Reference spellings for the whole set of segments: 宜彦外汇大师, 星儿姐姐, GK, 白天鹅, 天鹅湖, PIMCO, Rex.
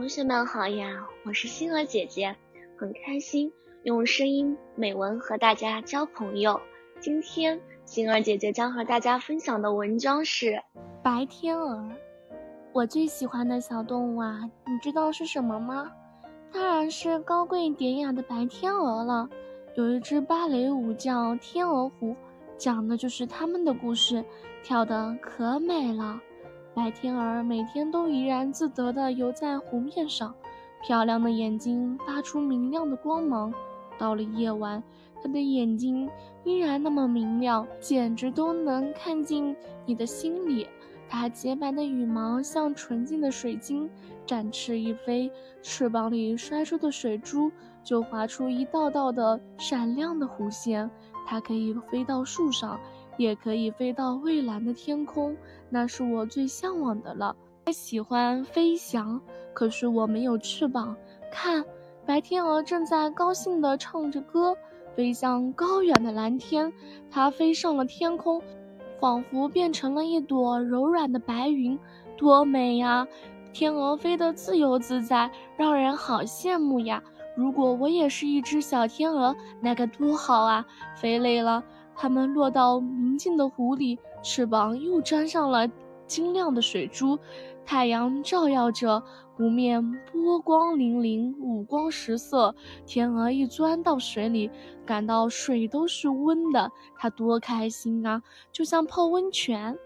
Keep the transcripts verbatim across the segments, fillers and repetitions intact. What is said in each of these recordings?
同学们好呀，我是星儿姐姐，很开心用声音美文和大家交朋友。今天星儿姐姐将和大家分享的文章是白天鹅。我最喜欢的小动物啊，你知道是什么吗？当然是高贵典雅的白天鹅了。有一支芭蕾舞叫天鹅湖，讲的就是他们的故事，跳得可美了。白天鹅每天都怡然自得地游在湖面上，漂亮的眼睛发出明亮的光芒。到了夜晚，它的眼睛依然那么明亮，简直都能看进你的心里。它洁白的羽毛像纯净的水晶，展翅一飞，翅膀里摔出的水珠就划出一道道的闪亮的弧线。它可以飞到树上，也可以飞到蔚蓝的天空，那是我最向往的了。我喜欢飞翔，可是我没有翅膀。看，白天鹅正在高兴地唱着歌，飞向高远的蓝天。它飞上了天空，仿佛变成了一朵柔软的白云，多美呀！天鹅飞得自由自在，让人好羡慕呀！如果我也是一只小天鹅，那该多好啊！飞累了，它们落到明净的湖里，翅膀又沾上了晶亮的水珠。太阳照耀着湖面，波光粼粼，五光十色。天鹅一钻到水里，感到水都是温的，它多开心啊，就像泡温泉。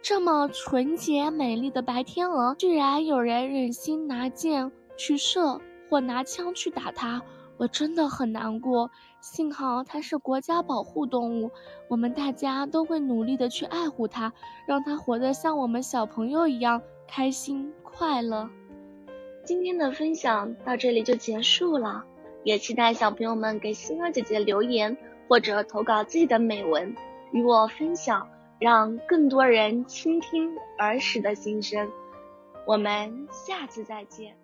这么纯洁美丽的白天鹅，居然有人忍心拿箭去射或拿枪去打它，我真的很难过。幸好它是国家保护动物，我们大家都会努力的去爱护它，让它活得像我们小朋友一样开心快乐。今天的分享到这里就结束了，也期待小朋友们给星儿姐姐留言或者投稿自己的美文与我分享，让更多人倾听儿时的心声。我们下次再见。